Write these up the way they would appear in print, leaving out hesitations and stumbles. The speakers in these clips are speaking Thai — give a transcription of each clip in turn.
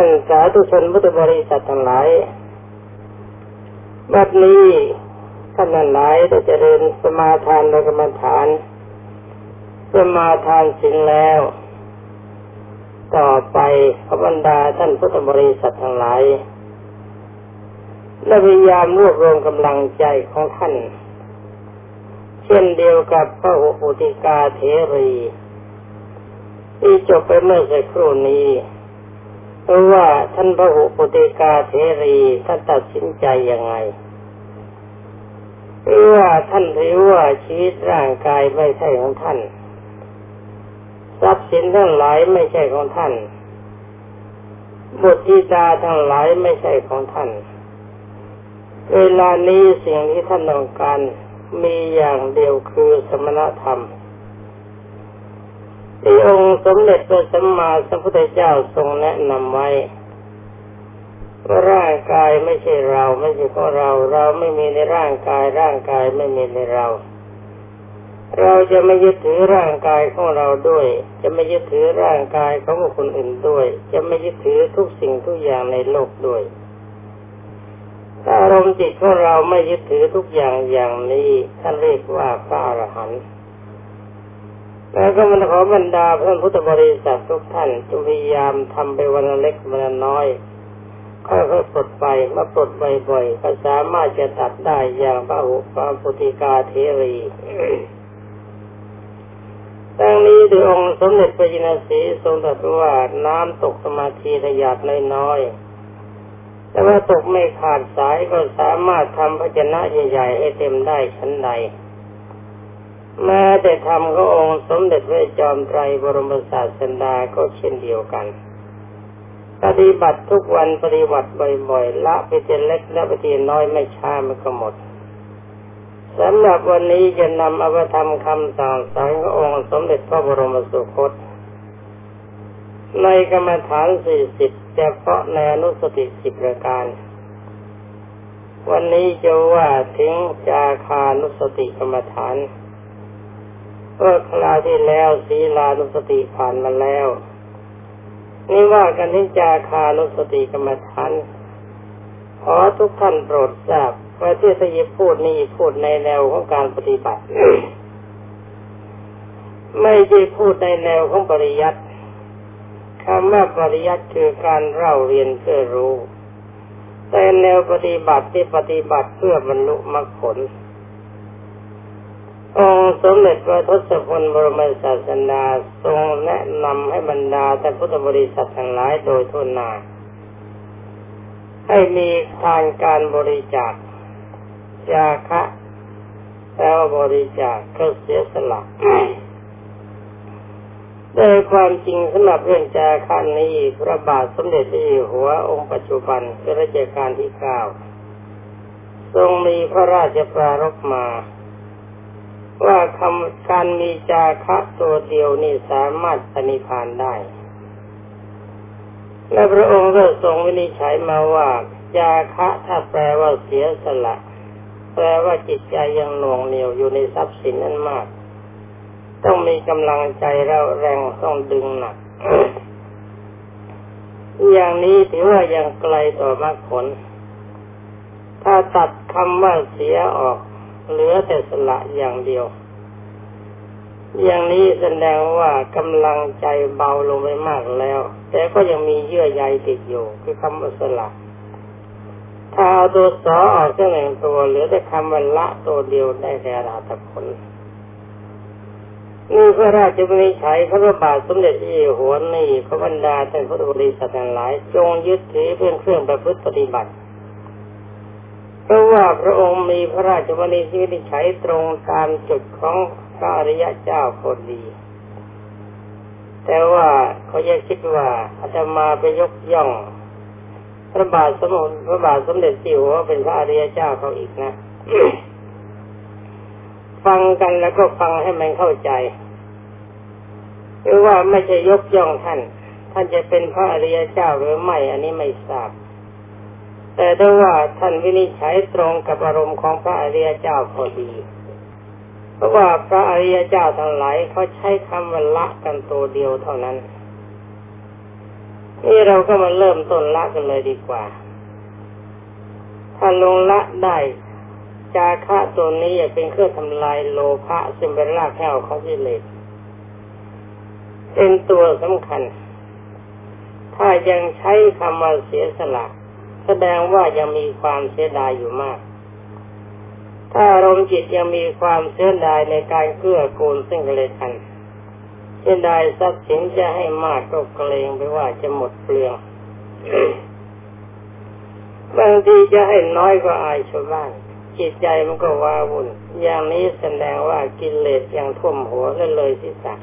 ท่านสาธุชนพุทธบริษัททั้งหลายบัดนี้ท่านหลายได้เจริญสมาทานและกรรมฐานสมาทานศีลแล้วต่อไปขบันดาท่านพุทธบริษัททั้งหลายและพยายามรวบรวมกำลังใจของท่านเช่นเดียวกับพระอุติกาเถรีที่จบไปเมื่อสักครู่นี้เพราะว่าท่านพระอุติกาเถรีท่านตัดสินใจยังไงเพราะว่าท่านถือว่าชีวิตร่างกายไม่ใช่ของท่านทรัพย์สินทั้งหลายไม่ใช่ของท่านบุตรธิดาทั้งหลายไม่ใช่ของท่านเวลานี้สิ่งที่ท่านต้องการมีอย่างเดียวคือสมณธรรมที่องค์สมเด็จพระสัมมาสัมพุทธเจ้าทรงแนะนำไว้ว่าร่างกายไม่ใช่เราไม่ใช่ของเราเราไม่มีในร่างกายร่างกายไม่มีในเราเราจะไม่ยึดถือร่างกายของเราด้วยจะไม่ยึดถือร่างกายของคนอื่นด้วยจะไม่ยึดถือทุกสิ่งทุกอย่างในโลกด้วยถ้าอารมณ์จิตของเราไม่ยึดถือทุกอย่างอย่างนี้ท่านเรียกว่าพระอรหันต์แล้วก็ขอบรรดาเพื่อนพุทธบริษัททุกท่านจงพยายามทำไปวันเล็กวันน้อยค่อยๆปลดไปมาปลดบ่อยๆก็สามารถจะตัดได้อย่างพระอุปปุติกาเถรีดังนี้โดยองค์สมเด็จพระจินสีทรงตรัสว่าน้ำตกสมาธิระยะน้อยๆแต่ว่าตกไม่ขาดสายก็สามารถทำภาชนะใหญ่ๆให้เต็มได้ชั้นใดแม้แต่ธรรมขององค์สมเด็จพระจอมไตรบรมศาสดาก็เช่นเดียวกันปฏิบัติทุกวันปฏิบัติบ่อยๆละไปทีเล็กละไปทีน้อยไม่ช้ามันก็หมดสำหรับวันนี้จะนำเอาธรรมคำสั่งสอนขององค์สมเด็จพระบรมสุคตในกรรมฐาน 40 เฉพาะในอนุสติ 10 ประการวันนี้จะว่าถึงจาคานุสติกรรมฐานเมื่อคราวที่แล้วศีลานุสติผ่านมาแล้วนี่ว่ากันที่จาคานุสติกรรมฐานขอทุกท่านโปรดทราบว่าที่สยิบพูดนี้พูดในแนวของการปฏิบัติ ไม่ใช่พูดในแนวของปริยัติคำว่าปริยัติคือการเล่าเรียนเพื่อรู้แต่แนวปฏิบัติที่ปฏิบัติเพื่อบรรลุมรรคผลองค์สมเด็จพระทศพลบรมศาสดาทรงแนะนำให้บรรดาแต่พุทธบริษัททั้งหลายโดยทั่วหน้าให้มีทานการบริจาคจาคะแปลว่าบริจาคก็เสียสละโดยความจริงสำหรับเรื่องจาคะนี้พระบาทสมเด็จพระเจ้าอยู่หัวองค์ปัจจุบันคือรัชกาลที่ 9 ทรงมีพระราชปรารภมาว่าคำการมีจาคะตัวเดียวนี่สามารถปณิพานได้และพระองค์ก็ทรงวินิจฉัยมาว่าจาคะถ้าแปลว่าเสียสละแปลว่าจิตใจยังหน่วงเหนียวอยู่ในทรัพย์สินนั้นมากต้องมีกำลังใจแล้วแรงต้องดึงหนัก อย่างนี้ถือว่ายังไกลต่อมรรคผลถ้าตัดคำว่าเสียออกเหลือแต่สละอย่างเดียวอย่างนี้แสดงว่ากำลังใจเบาลงไปมากแล้วแต่ก็ยังมีเยื่อใยติดอยู่คือคำว่าสละถ้าเอาตัวสอออกจากหนึ่งตัวเหลือแต่คำว่าละตัวเดียวได้แก่อรหัตผลนี่พระราชวินิจฉัยพระบาทสมเด็จพระเจ้าอยู่หัวนี่พระบรรดาท่านพุทธบริษัททั้งหลายจงยึดถือเป็นเครื่องประพฤติปฏิบัติเพราะว่าพระองค์มีพระราชวินิจฉัยตรงตามจุดของพระอริยเจ้าคนดีแต่ว่าเขาจะคิดว่าอาตมาไปยกย่องพระบาทสมเด็จจิ๋วว่าเป็นพระอริยเจ้าเขาอีกนะ ฟังกันแล้วก็ฟังให้มันเข้าใจเพราะว่าไม่ใช่ยกย่องท่านท่านจะเป็นพระอริยเจ้าหรือไม่อันนี้ไม่ทราบแต่ด้วยว่าท่านวินิจฉัยตรงกับอารมณ์ของพระอริยเจ้าพอดีเพราะว่าพระอริยเจ้าทั้งหลายเขาใช้คำว่าละกันตัวเดียวเท่านั้น นี่เราก็มาเริ่มต้นละกันเลยดีกว่าถ้าลงละได้จาคะตัวนี้เป็นเครื่องทำลายโลภะซึ่งเป็นรากแก้วของกิเลสเป็นตัวสำคัญถ้ายังใช้คำว่าเสียสละแสดงว่ายังมีความเสียดายอยู่มากถ้าอารมณ์จิตยังมีความเสียดายในการเกื้อกูลซึ่งกันและกันเสียดายทรัพย์สินจะให้มากก็เกรงไปว่าจะหมดเปลือง บางทีจะให้น้อยก็อายชาวบ้านจิตใจมันก็ว้าวุ่นอย่างนี้แสดงว่ากิเลสยังท่วมหัวนั่นเลยศีรษะ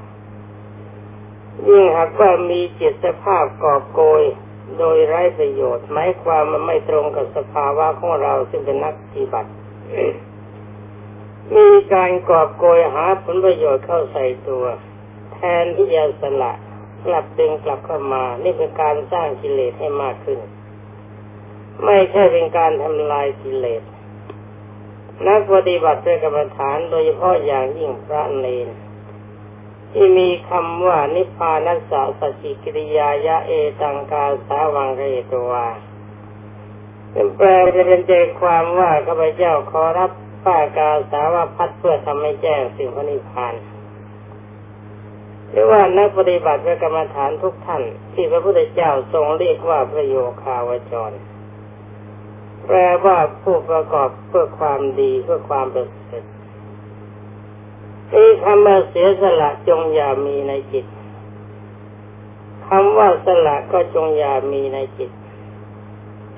ยิ่งหากว่ามีจิตสภาพกอบโกยโดยไร้ประโยชน์หมายความมันไม่ตรงกับสภาวะของเราซึ่งเป็นนักปฏิบัติมีการกอบโกยหาผลประโยชน์เข้าใส่ตัวแทนที่จะสละกลับดึงกลับเข้ามานี่เป็นการสร้างกิเลสให้มากขึ้นไม่ใช่เป็นการทำลายกิเลสนักปฏิบัติเพื่อกรรมฐานโดยเฉพาะอย่างยิ่งพระเนรที่มีคำว่านิพพานัสสะสัจจิกิริยายะเอตังกาสาวังเรตวาเป็นแปลเป็นใจความว่าข้าพเจ้าขอรับภากาสาวพัดเพื่อทำให้แจ้งสิ่งพระนิพพานหรือว่านักปฏิบัติเพื่อกรรมฐานทุกท่านที่พระพุทธเจ้าทรงเรียกว่าประโยคาวจรแปลว่าผู้ประกอบเพื่อความดีเพื่อความประเสริฐที่คำว่าเสียสละจงอย่ามีในจิตคำว่าสละก็จงอย่ามีในจิต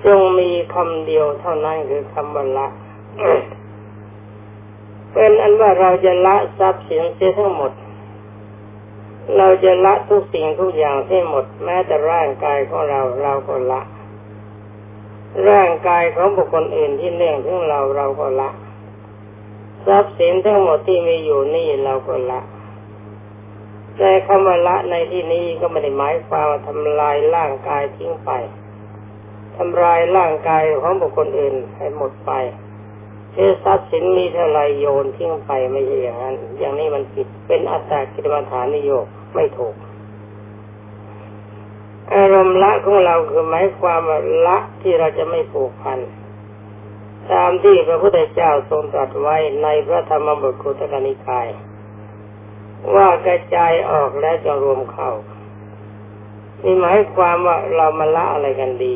จงมีคำเดียวเท่านั้นคือคำว่าละ เป็นอันว่าเราจะละทรัพย์สินเสียทั้งหมดเราจะละทุกสิ่งทุกอย่างให้หมดแม้แต่ร่างกายของเราก็ละร่างกายของบุคคลอื่นที่เนื่องถึงเราก็ละทรัพย์สินทั้งหมดที่มีอยู่นี่เราก็ละแต่คำว่าละในที่นี้ก็ไม่ได้หมายความว่าทำลายร่างกายทิ้งไปทำลายร่างกายของบุคคลอื่นให้หมดไปเช่นทรัพย์สินมีเท่าไรโยนทิ้งไปไม่ใช่อย่างนั้นอย่างนี้มันผิดเป็นอัตตกิลมัฏฐานิโยคไม่ถูกอารมณ์ละของเราคือหมายความว่าละที่เราจะไม่ผูกพันตามที่พระพุทธเจ้าทรงตรัสไว้ในพระธรรมบทคุตตรนิกายว่ากระจายออกและจะรวมเข้านี่หมายความว่าเรามาละอะไรกันดี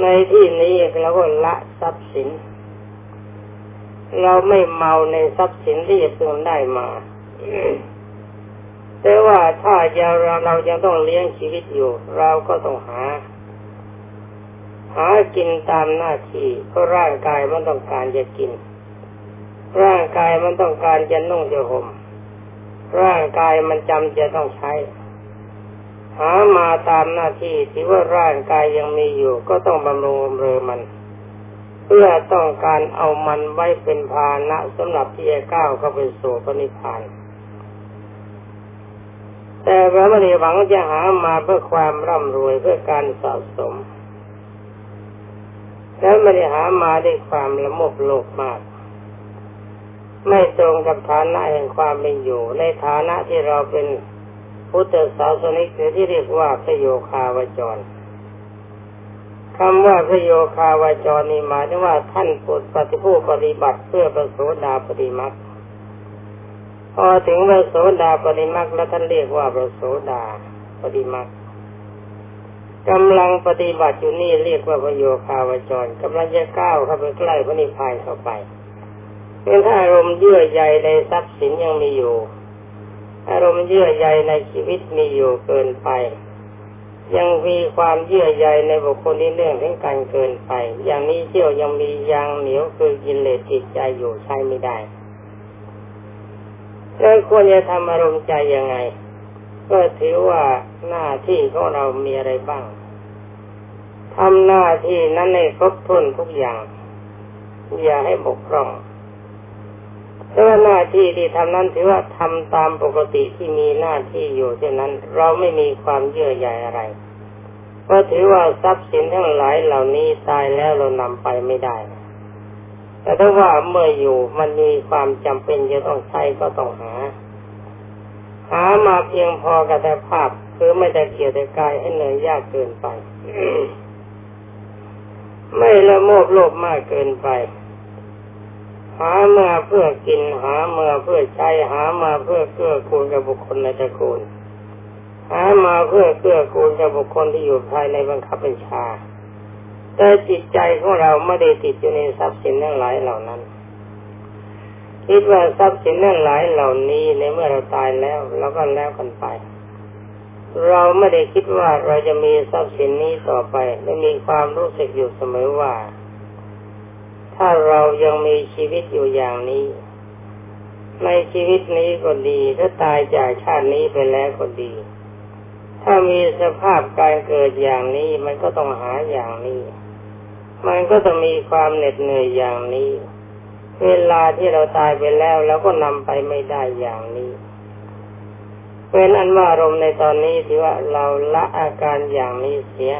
ในที่นี้เราก็ละทรัพย์สินเราไม่เมาในทรัพย์สินที่จะพึงได้มาแต่ว่าถ้าเรายังต้องเลี้ยงชีวิตอยู่เราก็ต้องหากินตามหน้าที่เพราะร่างกายมันต้องการจะกินร่างกายมันต้องการจะนุ่งจะห่มร่างกายมันจำจะต้องใช้หามาตามหน้าที่ที่ว่าร่างกายยังมีอยู่ก็ต้องบำรุงบำเรอมันเพื่อต้องการเอามันไว้เป็นภาณะสำหรับที่จะก้าวเข้าไปสู่พระนิพพานแต่เราไม่ได้หวังจะหามาเพื่อความร่ำรวยเพื่อการสะสมแล้วไม่ได้หามาด้วยความละโมบโลภมากไม่ตรงกับฐานะแห่งความเป็นอยู่ในฐานะที่เราเป็นพุทธศาสนิกหรือที่เรียกว่าพระโยคาวจรคำว่าพระโยคาวจรนี้หมายถึงว่าท่านผู้ปฏิบัติเพื่อพระโสดาปฏิมาพอถึงพระโสดาปฏิมาแล้วท่านเรียกว่าพระโสดาปฏิมากำลังปฏิบัติอยู่นี่เรียกว่าพโยคาวจรกำลังจะก้าวเข้าไปใกล้พระนิพพานเข้าไปเมื่อถ้าอารมณ์เยื่อใยในทรัพย์สินยังมีอยู่อารมณ์เยื่อใยในชีวิตมีอยู่เกินไปยังมีความเยื่อใยในบุคคลที่เนื่องถึงกันเกินไปอย่างนี้เที่ยวยังมียางเหนียวคือกิเลสติดใจอยู่ใช้ไม่ได้เราควรจะทำอารมณ์ใจยังไงก็ถือว่าหน้าที่ของเรามีอะไรบ้างทำหน้าที่นั้นให้ครบถ้วนทุกอย่างอย่าให้บกพร่องเพราะหน้าที่ที่ทำนั้นถือว่าทำตามปกติที่มีหน้าที่อยู่เช่นนั้นเราไม่มีความเยื่อใยอะไรเพราะถือว่าทรัพย์สินทั้งหลายเหล่านี้ตายแล้วเรานำไปไม่ได้แต่ถ้าว่าเมื่ออยู่มันมีความจำเป็นจะต้องใช้ก็ต้องหามาเพียงพอกับสภาพ คือไม่ได้เกี่ยวแต่กายให้เหนื่อยยากเกินไป ไม่ละโมบโลภมากเกินไปหามาเพื่อกินหามาเพื่อใช้หามาเพื่อเกื้อกูลกับบุคคลในตระกูลหามาเพื่อเกื้อกูลกับบุคคลที่อยู่ภายในบังคับบัญชาแต่จิตใจของเราไม่ได้ติดอยู่ในทรัพย์สินทั้งหลายเหล่านั้นคิดว่าทรัพย์สินทั้งหลายเหล่านี้ในเมื่อเราตายแล้วเราก็แล้วกันไปเราไม่ได้คิดว่าเราจะมีทรัพย์สินนี้ต่อไปและมีความรู้สึกอยู่เสมอว่าถ้าเรายังมีชีวิตอยู่อย่างนี้ในชีวิตนี้ก็ดีถ้าตายจากชาตินี้ไปแล้วก็ดีถ้ามีสภาพการเกิดอย่างนี้มันก็ต้องหาอย่างนี้มันก็ต้องมีความเหน็ดเหนื่อยอย่างนี้เวลาที่เราตายไปแล้วเราก็นำไปไม่ได้อย่างนี้เป็นอันว่าอารมณ์ในตอนนี้ที่ว่าเราละอาการอย่างนี้เสีย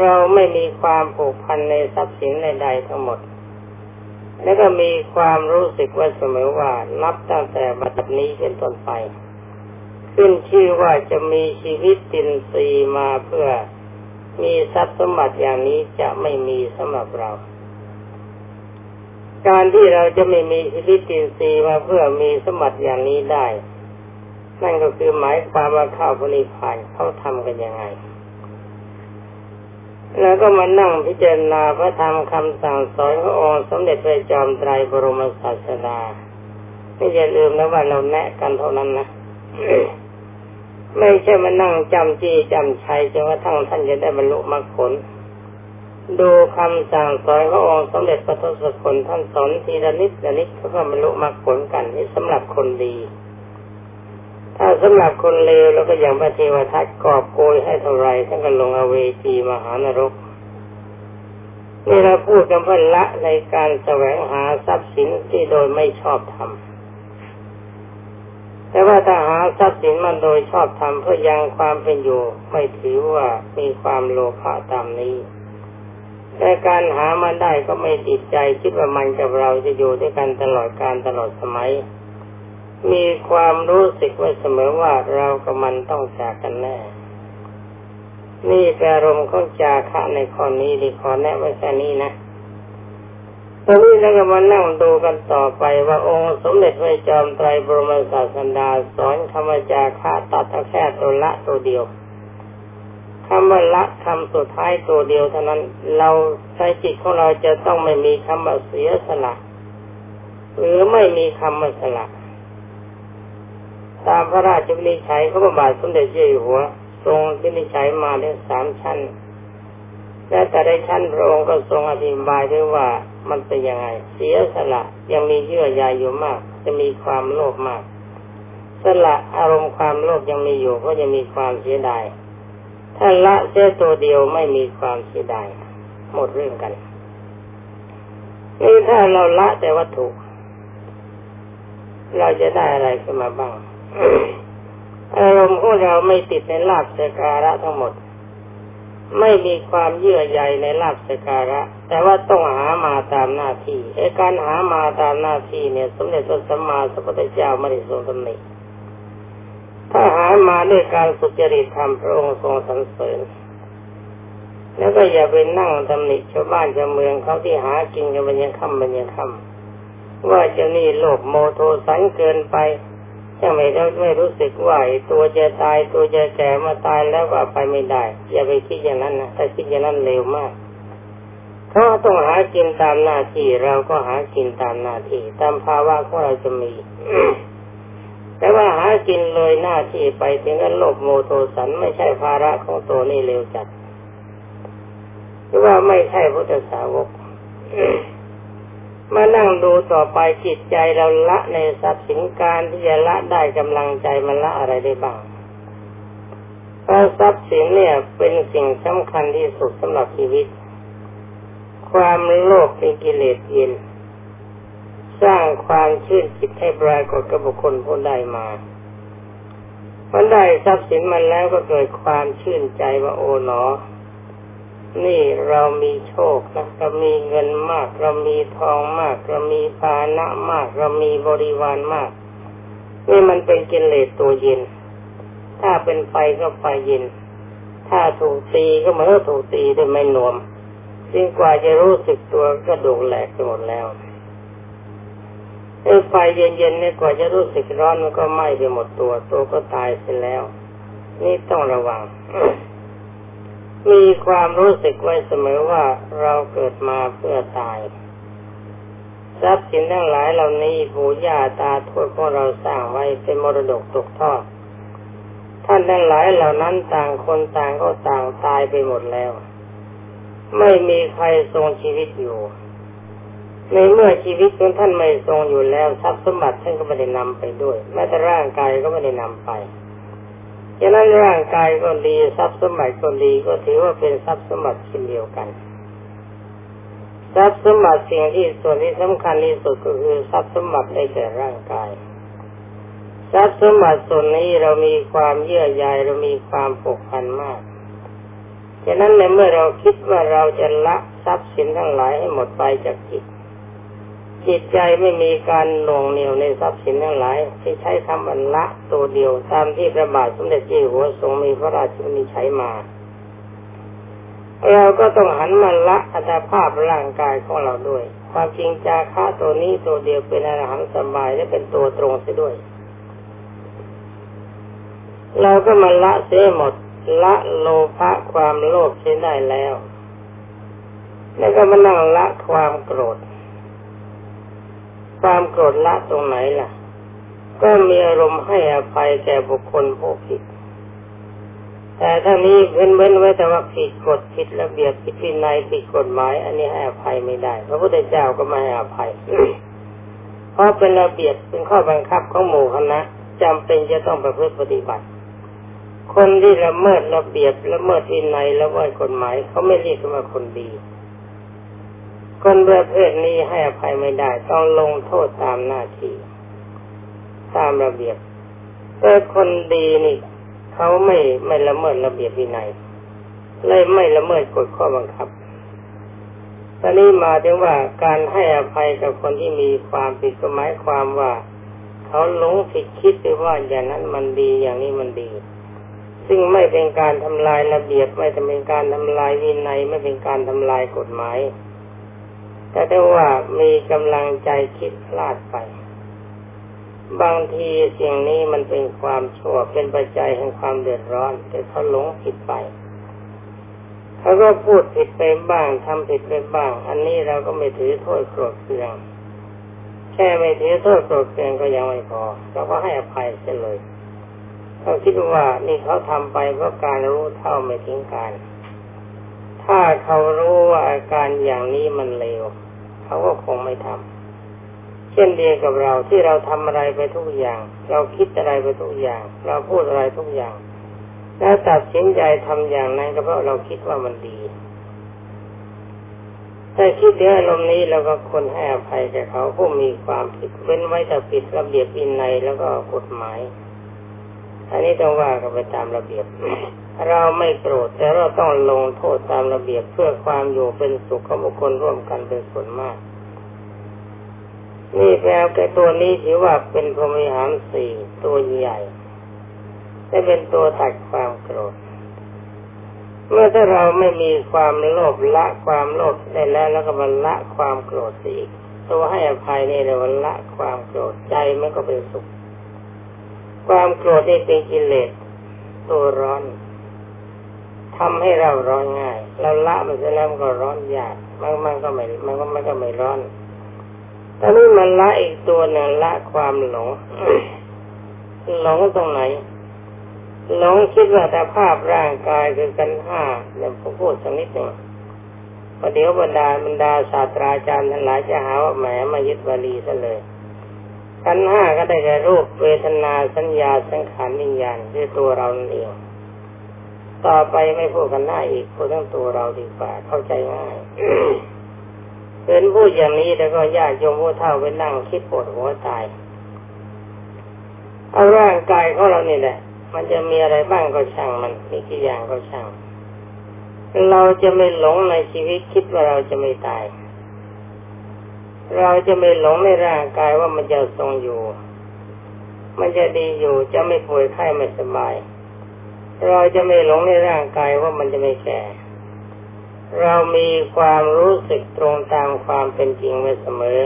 เราไม่มีความผูกพันในทรัพย์สินใดๆทั้งหมดและก็มีความรู้สึกว่าเสมอว่านับตั้งแต่บัดนี้เป็นต้นไปขึ้นชื่อว่าจะมีชีวิตตินซีมาเพื่อมีทรัพย์สมบัติอย่างนี้จะไม่มีสำหรับเราการที่เราจะไม่มีชีวิตตินซีมาเพื่อมีสมบัติอย่างนี้ได้นั่นก็คือหมายความว่าข้าวพนิพานเขาทำกันยังไงแล้วก็มานั่งพิจารณาพระธรรมคำสั่งสอนขององค์สมเด็จพระจอมไตรบรมศาสดาไม่อย่าลืมนะว่าเราแนะกันเท่านั้นนะ ไม่ใช่มานั่งจำจี้จำชัยจนกระทั่งท่านจะได้บรรลุมรรคผลดูคำสั่งสอนขององค์สมเด็จพระทศพลท่านสอนทีละนิดละนิดก็บรรลุมรรคผลกันนี่สำหรับคนดีถ้าสำหรับคนเลวแล้วก็อย่างพระเทวทัตกอบโกยให้เท่าไรท่านก็ลงอเวจีมหานรกนี่เราพูดกันเพื่อละในการแสวงหาทรัพย์สินที่โดยไม่ชอบทำแต่ว่าถ้าหาทรัพย์สินมันโดยชอบทำเพื่อยังความเป็นอยู่ไม่ถือว่ามีความโลภะตามนี้แต่การหามันได้ก็ไม่ติดใจคิดว่ามันกับเราจะอยู่ด้วยกันตลอดกาลตลอดสมัยมีความรู้สึกไว้เสมอว่าเรากับมันต้องจากกันแน่นี่อารมณ์ของจาคะในข้อนี้ที่ขอแนะไว้แค่นี้นะตอนนี้เราก็มานั่งดูกันต่อไปว่าองค์สมเด็จพระจอมไตรบรมศาสดาสอนคำว่าจาคะตัดแค่ตัวละตัวเดียวคำว่าละคำสุดท้ายตัวเดียวเท่านั้นเราในจิตของเราจะต้องไม่มีคำว่าเสียสละหรือไม่มีคำว่าสละตามพระราชวินิจฉัยของพระบาทสมเด็จเจ้าอยู่หัวทรงวินิจฉัยมาได้3ชั้นและแต่ละชั้นพระองค์ก็ทรงอธิบายด้วยว่ามันเป็นยังไงเสียสละยังมีเยื่อใยอยู่มากจะมีความโลภมากสละอารมณ์ความโลภยังมีอยู่ก็จะมีความเสียดายถ้าละเสียตัวเดียวไม่มีความเสียดายหมดเรื่องกันนี่ถ้าเราละแต่วัตถุเราจะได้อะไรขึ้นมาบ้างอารมณ์ของเราไม่ติดในลาภสักการะทั้งหมดไม่มีความเยื่อใยในลาภสักการะแต่ว่าต้องหามาตามหน้าที่ไอ้การหามาตามหน้าที่เนี่ยสมเด็จพระสัมมาสัมพุทธเจ้าไม่ได้ทรงตำหนิถ้าหามาด้วยการสุจริตธรรมพระองค์ทรงสรรเสริญแล้วก็อย่าไปนั่งตำหนิชาวบ้านชาวเมืองเขาที่หากินกันเป็นยังค่ำเป็นยังค่ำว่าจะนี่โลภโมโทสันเกินไปจะไม่รู้สึกว่าตัวจะตายตัวจะแก่มาตายแล้วว่าไปไม่ได้อย่าไปคิดอย่างนั้นนะถ้าคิดอย่างนั้นเร็วมากเขาต้องหากินตามหน้าที่เราก็หากินตามหน้าที่ตามภาวะของเราจะมี แต่ว่าหากินเลยหน้าที่ไปถึงกับโลภโมโทสันไม่ใช่ภาระของตัวนี่เร็วจัดหรือว่าไม่ใช่พุทธสาวก มานั่งดูต่อไปจิตใจเราละในทรัพย์สินการที่จะละได้กำลังใจมันละอะไรได้บ้างเพราะทรัพย์สินเนี่ยเป็นสิ่งสำคัญที่สุดสำหรับชีวิตความโลภเป็นกิเลสเย็นสร้างความชื่นจิตให้ปรากฏกับบุคคลผู้ได้มาพอได้ทรัพย์สินมันแล้วก็เกิดความชื่นใจว่าโอ๋หนอนี่เรามีโชคนะเรามีเงินมากเรามีทองมากเรามีภานะมากเรามีบริวารมากนี่มันเป็นกิเลสตัวเย็น ถ้าเป็นไฟก็ไฟเย็นถ้าถูกตีก็มันก็ถูกตีด้วยไม้นวมซึ่งกว่าจะรู้สึกตัวก็ดูแหลกหมดแล้วไฟเย็นๆเนี่ยกว่าจะรู้สึกร้อนมันก็ไหม้ไปหมดตัวก็ตายไปแล้วนี่ต้องระวัง มีความรู้สึกไว้เสมอว่าเราเกิดมาเพื่อตายทรัพย์สินทั้งหลายเหล่านี้ปู่ย่าตาทวดของเราสร้างไว้เป็นมรดกตกทอดท่านทั้งหลายเหล่านั้นต่างคนต่างก็ต่างตายไปหมดแล้วไม่มีใครทรงชีวิตอยู่ในเมื่อชีวิตของท่านไม่ทรงอยู่แล้วทรัพย์สมบัติท่านก็ไม่ได้นำไปด้วยแม้แต่ร่างกายก็ไม่ได้นำไปฉะนั้นร่างกายก็ดีทรัพย์สมบัติก็ดีก็ถือว่าเป็นทรัพย์สมบัติชิ้นเดียวกันทรัพย์สมบัติสิ่งที่ส่วนที่สำคัญที่สุดก็คือทรัพย์สมบัติได้แก่ร่างกายทรัพย์สมบัติส่วนนี้เรามีความเยื่อใยเรามีความผูกพันมากฉะนั้นในเมื่อเราคิดว่าเราจะละทรัพย์สินทั้งหลายให้หมดไปจากจิตใจไม่มีการหน่วงเหนี่ยวในทรัพย์สินทั้งหลายที่ใช้คำอันละตัวเดียวตามที่พระบาทสมเด็จเจ้าอยู่หัวทรงมีพระราชบัญญัติใช้มาเราก็ต้องหันมาละอัตภาพร่างกายของเราด้วยความจริงจาคะตัวนี้ตัวเดียวเป็นอรหันต์สบายและเป็นตัวตรงเสียด้วยเราก็มาละเสียหมดละโลภะความโลภเสียได้แล้วแล้วก็มานั่งละความโกรธละตรงไหนล่ะก็มีอารมณ์ให้อภัยแก่บุคคลผู้ผิดแต่ถ้านี้เว้นไว้แต่ว่าผิดกฎผิดระเบียบผิดวินัยผิดกฎหมายอันนี้ให้อภัยไม่ได้พระพุทธเจ้าก็ไม่ให้อภัย เพราะเป็นระเบียบเป็นข้อบังคับของหมู่คณะจำเป็นจะต้องประพฤติปฏิบัติคนที่ละเมิดระเบียบละเมิดวินัยละเมิดกฎหมายเขาไม่เรียกว่าคนดีคนประเภทนี้ให้อภัยไม่ได้ต้องลงโทษตามหน้าที่ตามระเบียบแต่คนดีนี่เขาไม่ละเมิดระเบียบวินัยเลยไม่ละเมิดกฎข้อบังคับตอนนี้มาถึงว่าการให้อภัยกับคนที่มีความผิดก็หมายความว่าเขาหลงผิดคิดไปว่าอย่างนั้นมันดีอย่างนี้มันดีซึ่งไม่เป็นการทำลายระเบียบไม่เป็นการทำลายวินัยไม่เป็นการทำลายกฎหมายแต่ได้ว่ามีกำลังใจคิดพลาดไปบางทีสิ่งนี้มันเป็นความชั่วเป็นปัจจัยแห่งความเดือดร้อนแต่เขาหลงผิดไปเขาก็พูดผิดไปบ้างทำผิดไปบ้างอันนี้เราก็ไม่ถือโทษโกรธเคืองแค่ไม่ถือโทษโกรธเคืองก็ยังไม่พอเราก็ให้อภัยเสียเลยเขาคิดว่านี่เขาทำไปเพราะการรู้เท่าไม่ถึงการถ้าเขารู้ว่าอาการอย่างนี้มันเลวเขาก็คงไม่ทำเช่นเดียวกับเราที่เราทำอะไรไปทุกอย่างเราคิดอะไรไปทุกอย่างเราพูดอะไรทุกอย่างแล้วตัดสินใจทำอย่างนั้นก็เพราะเราคิดว่ามันดีแต่คิดด้วยอารมณ์นี้เราก็ควรให้อภัยแก่เขาผู้มีความผิดเว้นไว้แต่ผิดระเบียบวินัยแล้วก็กฎหมายอันนี้ต้องว่ากันไปตามระเบียบเราไม่โกรธแต่เราต้องลงโทษตามระเบียบเพื่อความอยู่เป็นสุขของบุคคลร่วมกันเป็นส่วนมากนี่แปลว่าตัวนี้ถือว่าเป็นพรหมวิหารสี่ตัวใหญ่ได้เป็นตัวตัดความโกรธเมื่อถ้าเราไม่มีความโลภละความโลภได้แล้วแล้วก็มันละความโกรธสิตัวให้อภัยนี่เลยมันละความโกรธใจมันก็เป็นสุขความโกรธนี่เป็นกิเลสตัวร้อนทำให้เราร้อนง่ายเราละมันจะแล้วมันก็ร้อนยากมันก็ไม่ร้อนตอนนี้มันละอีกตัวหนึ่งละความหลง หลงตรงไหนหลงคิดว่าแต่ภาพร่างกายคือขันธ์ห้าเดี๋ยวผมพูดสักนิดหนึ่งประเดี๋ยวบรรดาศาสตราจารย์ทั้งหลายจะหาว่าแหมมายึดบาลีซะเลยขันธ์ห้าก็ได้แก่รูปเวทนาสัญญาสังขารวิญญาณคือตัวเราเองต่อไปไม่พูดกันหน้าอีกพูดเรื่องตัวเราดีกว่าเข้าใจง่าย เป็นพูดอย่างนี้แล้วก็ญาติโยมผู้เฒ่าไปนั่งคิดปวดหัวตายเอาร่างกายของเรานี่แหละมันจะมีอะไรบ้างก็ช่างมันมีกี่อย่างก็ช่างเราจะไม่หลงในชีวิตคิดว่าเราจะไม่ตายเราจะไม่หลงในร่างกายว่ามันจะทรงอยู่มันจะดีอยู่จะไม่ป่วยไข้ไม่สบาย เราจะไม่หลงในร่างกายว่ามันจะไม่แก่เรามีความรู้สึกตรงตามความเป็นจริงไว้เสมอ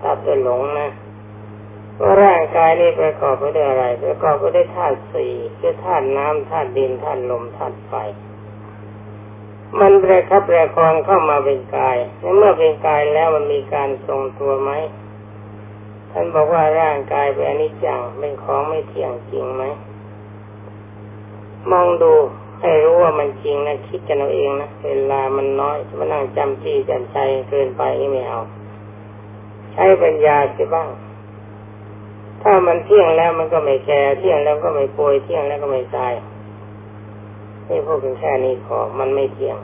ถ้าจะหลงนะว่าร่างกายนี้ประกอบไปด้วยอะไรประกอบไปด้วยธาตุสี่คือธาตุน้ำธาตุดินธาตุลมธาตุไฟมันประคับประคองเข้ามาเป็นกายและเมื่อเป็นกายแล้วมันมีการทรงตัวไหมท่านบอกว่าร่างกายเป็นอนิจจังเป็นของไม่เที่ยงจริงไหมมองดูให้รู้ว่ามันจริงนะคิดกันเอาเองนะเวลามันน้อยมานั่งจำจี้จำใจเกินไปนี่ไม่เอาใช้ปัญญาสิบ้างถ้ามันเที่ยงแล้วมันก็ไม่แก่เที่ยงแล้วก็ไม่ป่วยเที่ยงแล้วก็ไม่ตายนี่พูดถึงแค่นี้ขอมันไม่เที่ยง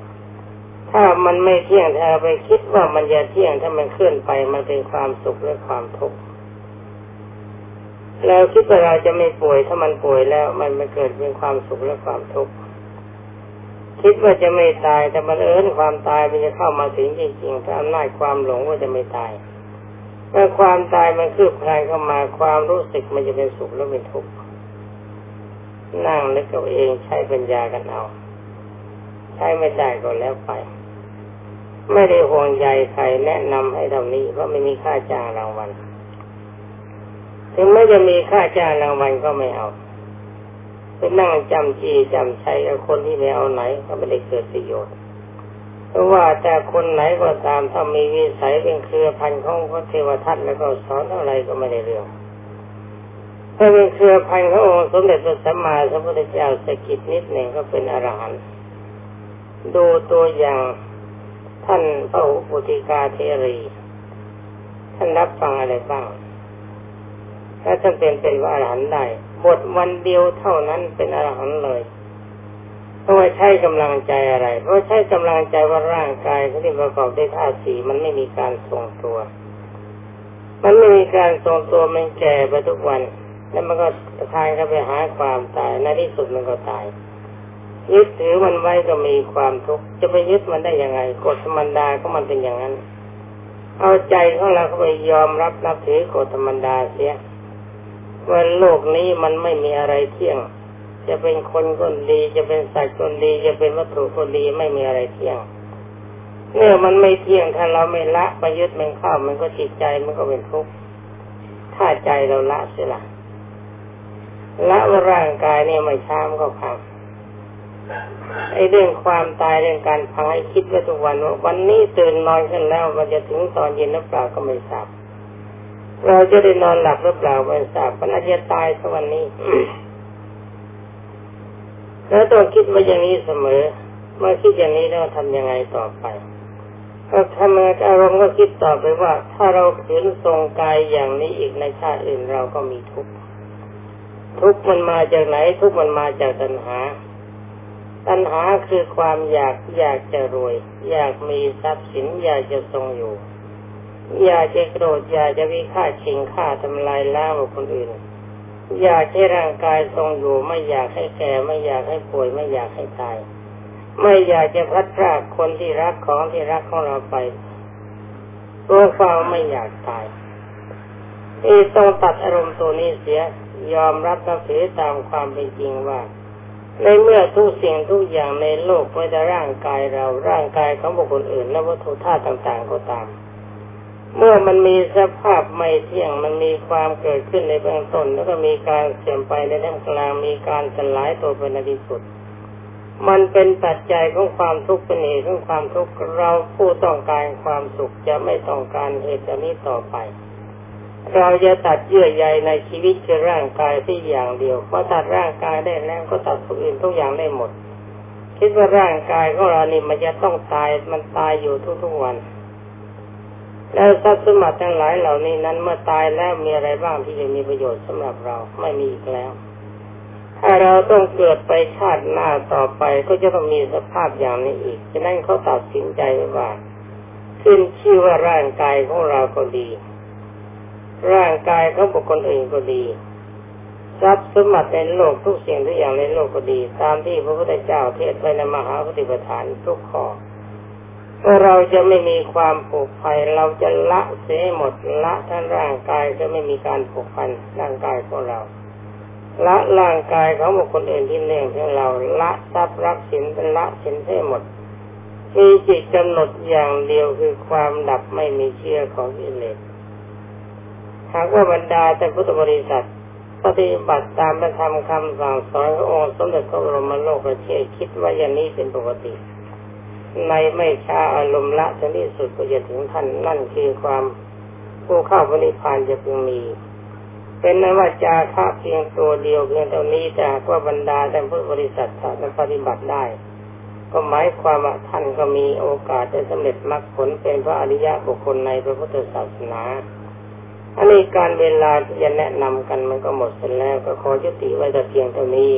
ถ้ามันไม่เที่ยงถ้าไปคิดว่ามันจะเที่ยงถ้ามันเคลื่อนไปมันเป็นความสุขหรือความทุกข์แล้วคิดว่าเราจะไม่ป่วยถ้ามันป่วยแล้วมันไม่เกิดเป็นความสุขและความทุกข์คิดว่าจะไม่ตายแต่มันความตายมันจะเข้ามาถึงจริงๆถ้าอำนาจความหลงว่าจะไม่ตายเมื่อความตายมันคืบคลานเข้ามาความรู้สึกมันจะเป็นสุขและเป็นทุกข์นั่งนึกเอาเองใช้ปัญญากันเอาใช้ไม่ได้ก็แล้วไปไม่ได้ห่วงใยใครแนะนำให้เท่านี้เพราะไม่มีค่าจ้างรางวัลถึงไม่จะมีค่าจ้างรางวัลก็ไม่เอาไปนั่งจำจี้จำชัยกับคนที่ไม่เอาไหนก็ไม่ได้เกิดประโยชน์เพราะว่าแต่คนไหนก็ตามถ้ามีวิสัยเป็นเครือพันธุ์ของพระเทวทัตแล้วก็สอนอะไรก็ไม่ได้เรื่องถ้าเป็นเครือพันธุ์ขององค์สมเด็จพระสัมมาสัมพุทธเจ้าสกิดนิดหนึ่งก็เป็นอรหันต์ดูตัวอย่างท่านพระอุปติกาเทรีท่านรับฟังอะไรบ้างถ้าท่านเป็นอรหันต์ได้บทวันเดียวเท่านั้นเป็นอรหันต์เลยเพราะว่าใช้กำลังใจอะไรเพราะใช้กำลังใจว่าร่างกายที่ประกอบด้วยธาตุสี่มันไม่มีการทรงตัวมันไม่มีการทรงตัวมันแก่ไปทุกวันแล้วมันก็คลายเข้าไปหาความตายในที่สุดมันก็ตายยึดถือมันไว้ก็มีความทุกข์จะไปยึดมันได้ยังไงกฎธรรมดาก็มันเป็นอย่างนั้นเอาใจของเราเข้าไปยอมรับนับถือกฎธรรมดาเสียว่าโลกนี้มันไม่มีอะไรเที่ยงจะเป็นคนก็ดีจะเป็นสัตว์ก็ดีจะเป็นวัตถุก็ดีไม่มีอะไรเที่ยงเมื่อมันไม่เที่ยงถ้าเราไม่ละไปยึดมันเข้ามันก็จิตใจมันก็เป็นทุกข์ถ้าใจเราละเสียละว่าร่างกายเนี่ยไม่ช้ามันก็พังไอ้เรื่องความตายเรื่องการพังให้คิดไว้ทุกวันว่าวันนี้ตื่นนอนขึ้นแล้วมันจะถึงตอนเย็นหรือเปล่าก็ไม่ทราบเราจะได้นอนหลับหรือเปล่าไม่ทราบมันอาจจะตายสักวันนี้ แล้วต้องคิดว่าอย่างนี้เสมอเมื่อคิดอย่างนี้แล้วทำยังไงต่อไปก็ทำให้อารมณ์ก็คิดต่อไปว่าถ้าเราขืนทรงกายอย่างนี้อีกในชาติอื่นเราก็มีทุกข์ทุกข์มันมาจากไหนทุกข์มันมาจากตัณหาตัณหาคือความอยากจะรวยอยากมีทรัพย์สินอยากจะทรงอยู่อยากจะโกรธอยากจะวิฆาตชิงฆ่าทำลายล้างคนอื่นอยากให้ร่างกายทรงอยู่ไม่อยากให้แก่ไม่อยากให้ป่วยไม่อยากให้ตายไม่อยากจะพัดพรากคนที่รักของที่รักของเราไปตัวเฝ้าไม่อยากตายต้องตัดอารมณ์ตัวนี้เสียยอมรับนับถือตามความเป็นจริงว่าในเมื่อทุกสิ่งทุกอย่างในโลกไม่แต่ร่างกายเราร่างกายของบุคคลอื่นและวัตถุธาตุต่างๆก็ตามเมื่อมันมีสภาพไม่เที่ยงมันมีความเกิดขึ้นในเบื้องต้นแล้วก็มีการเสื่อมไปในท่ามกลางมีการสลายตัวเป็นในที่สุดมันเป็นปัจจัยของความทุกข์เป็นเหตุของความทุกข์เราผู้ต้องการความสุขจะไม่ต้องการเหตุนี้ต่อไปเราจะตัดเยื่อใยในชีวิตคือร่างกายที่อย่างเดียวพอตัดร่างกายได้แล้วก็ตัดทุกอื่นทุกอย่างได้หมดคิดว่าร่างกายของเรานี่มันจะต้องตายมันตายอยู่ทุกวันแล้วทรัพย์สมบัติทั้งหลายเหล่านี้นั้นเมื่อตายแล้วมีอะไรบ้างที่จะมีประโยชน์สำหรับเราไม่มีอีกแล้วถ้าเราต้องเกิดไปชาติหน้าต่อไปก็จะต้องมีสภาพอย่างนี้อีกฉะนั้นเขาตัดสินใจว่าขึ้นชื่อว่าร่างกายของเราก็ดีร่างกายของบุคคลอื่นก็ดีทรัพย์สมบัติในโลกทุกสิ่งทุกอย่างในโลกก็ดีตามที่พระพุทธเจ้าเทศน์ไว้ในมหาปฏิปทานทุกข้อเราจะไม่มีความผูกพันเราจะละเสียหมดละทั้งร่างกายจะไม่มีการผูกพันร่างกายของเรา ละร่างกายของบุคคลอื่นที่เลี้ยงของเราละทรัพย์รักสินเป็นละสินให้หมดมีจิตกำหนดอย่างเดียวคือความดับไม่มีเชื่อของกิเลสหากว่าบรรดาแต่พุทธบริษัทปฏิบัติตามพระธรรมคำสั่งสอนขององค์สมเด็จพระบรมโลกเทศคิดว่าอย่างนี้เป็นปกติในไม่ช้าอารมณ์ละถึงที่สุดก็จะถึงท่านนั่นคือความผู้เข้าพระนิพพานจะพึงมีเป็นนั้นว่าจาคะเพียงตัวเดียวเพียงเท่านี้แต่หากว่าบรรดาแต่พุทธบริษัทจะปฏิบัติได้ก็หมายความว่าท่านก็มีโอกาสจะสำเร็จมรรคผลเป็นพระอริยบุคคลในพระพุทธศาสนาอันนี้การเวลาที่จะแนะนำกันมันก็หมดไปแล้วก็ขอยุติไว้แต่เพียงเท่านี้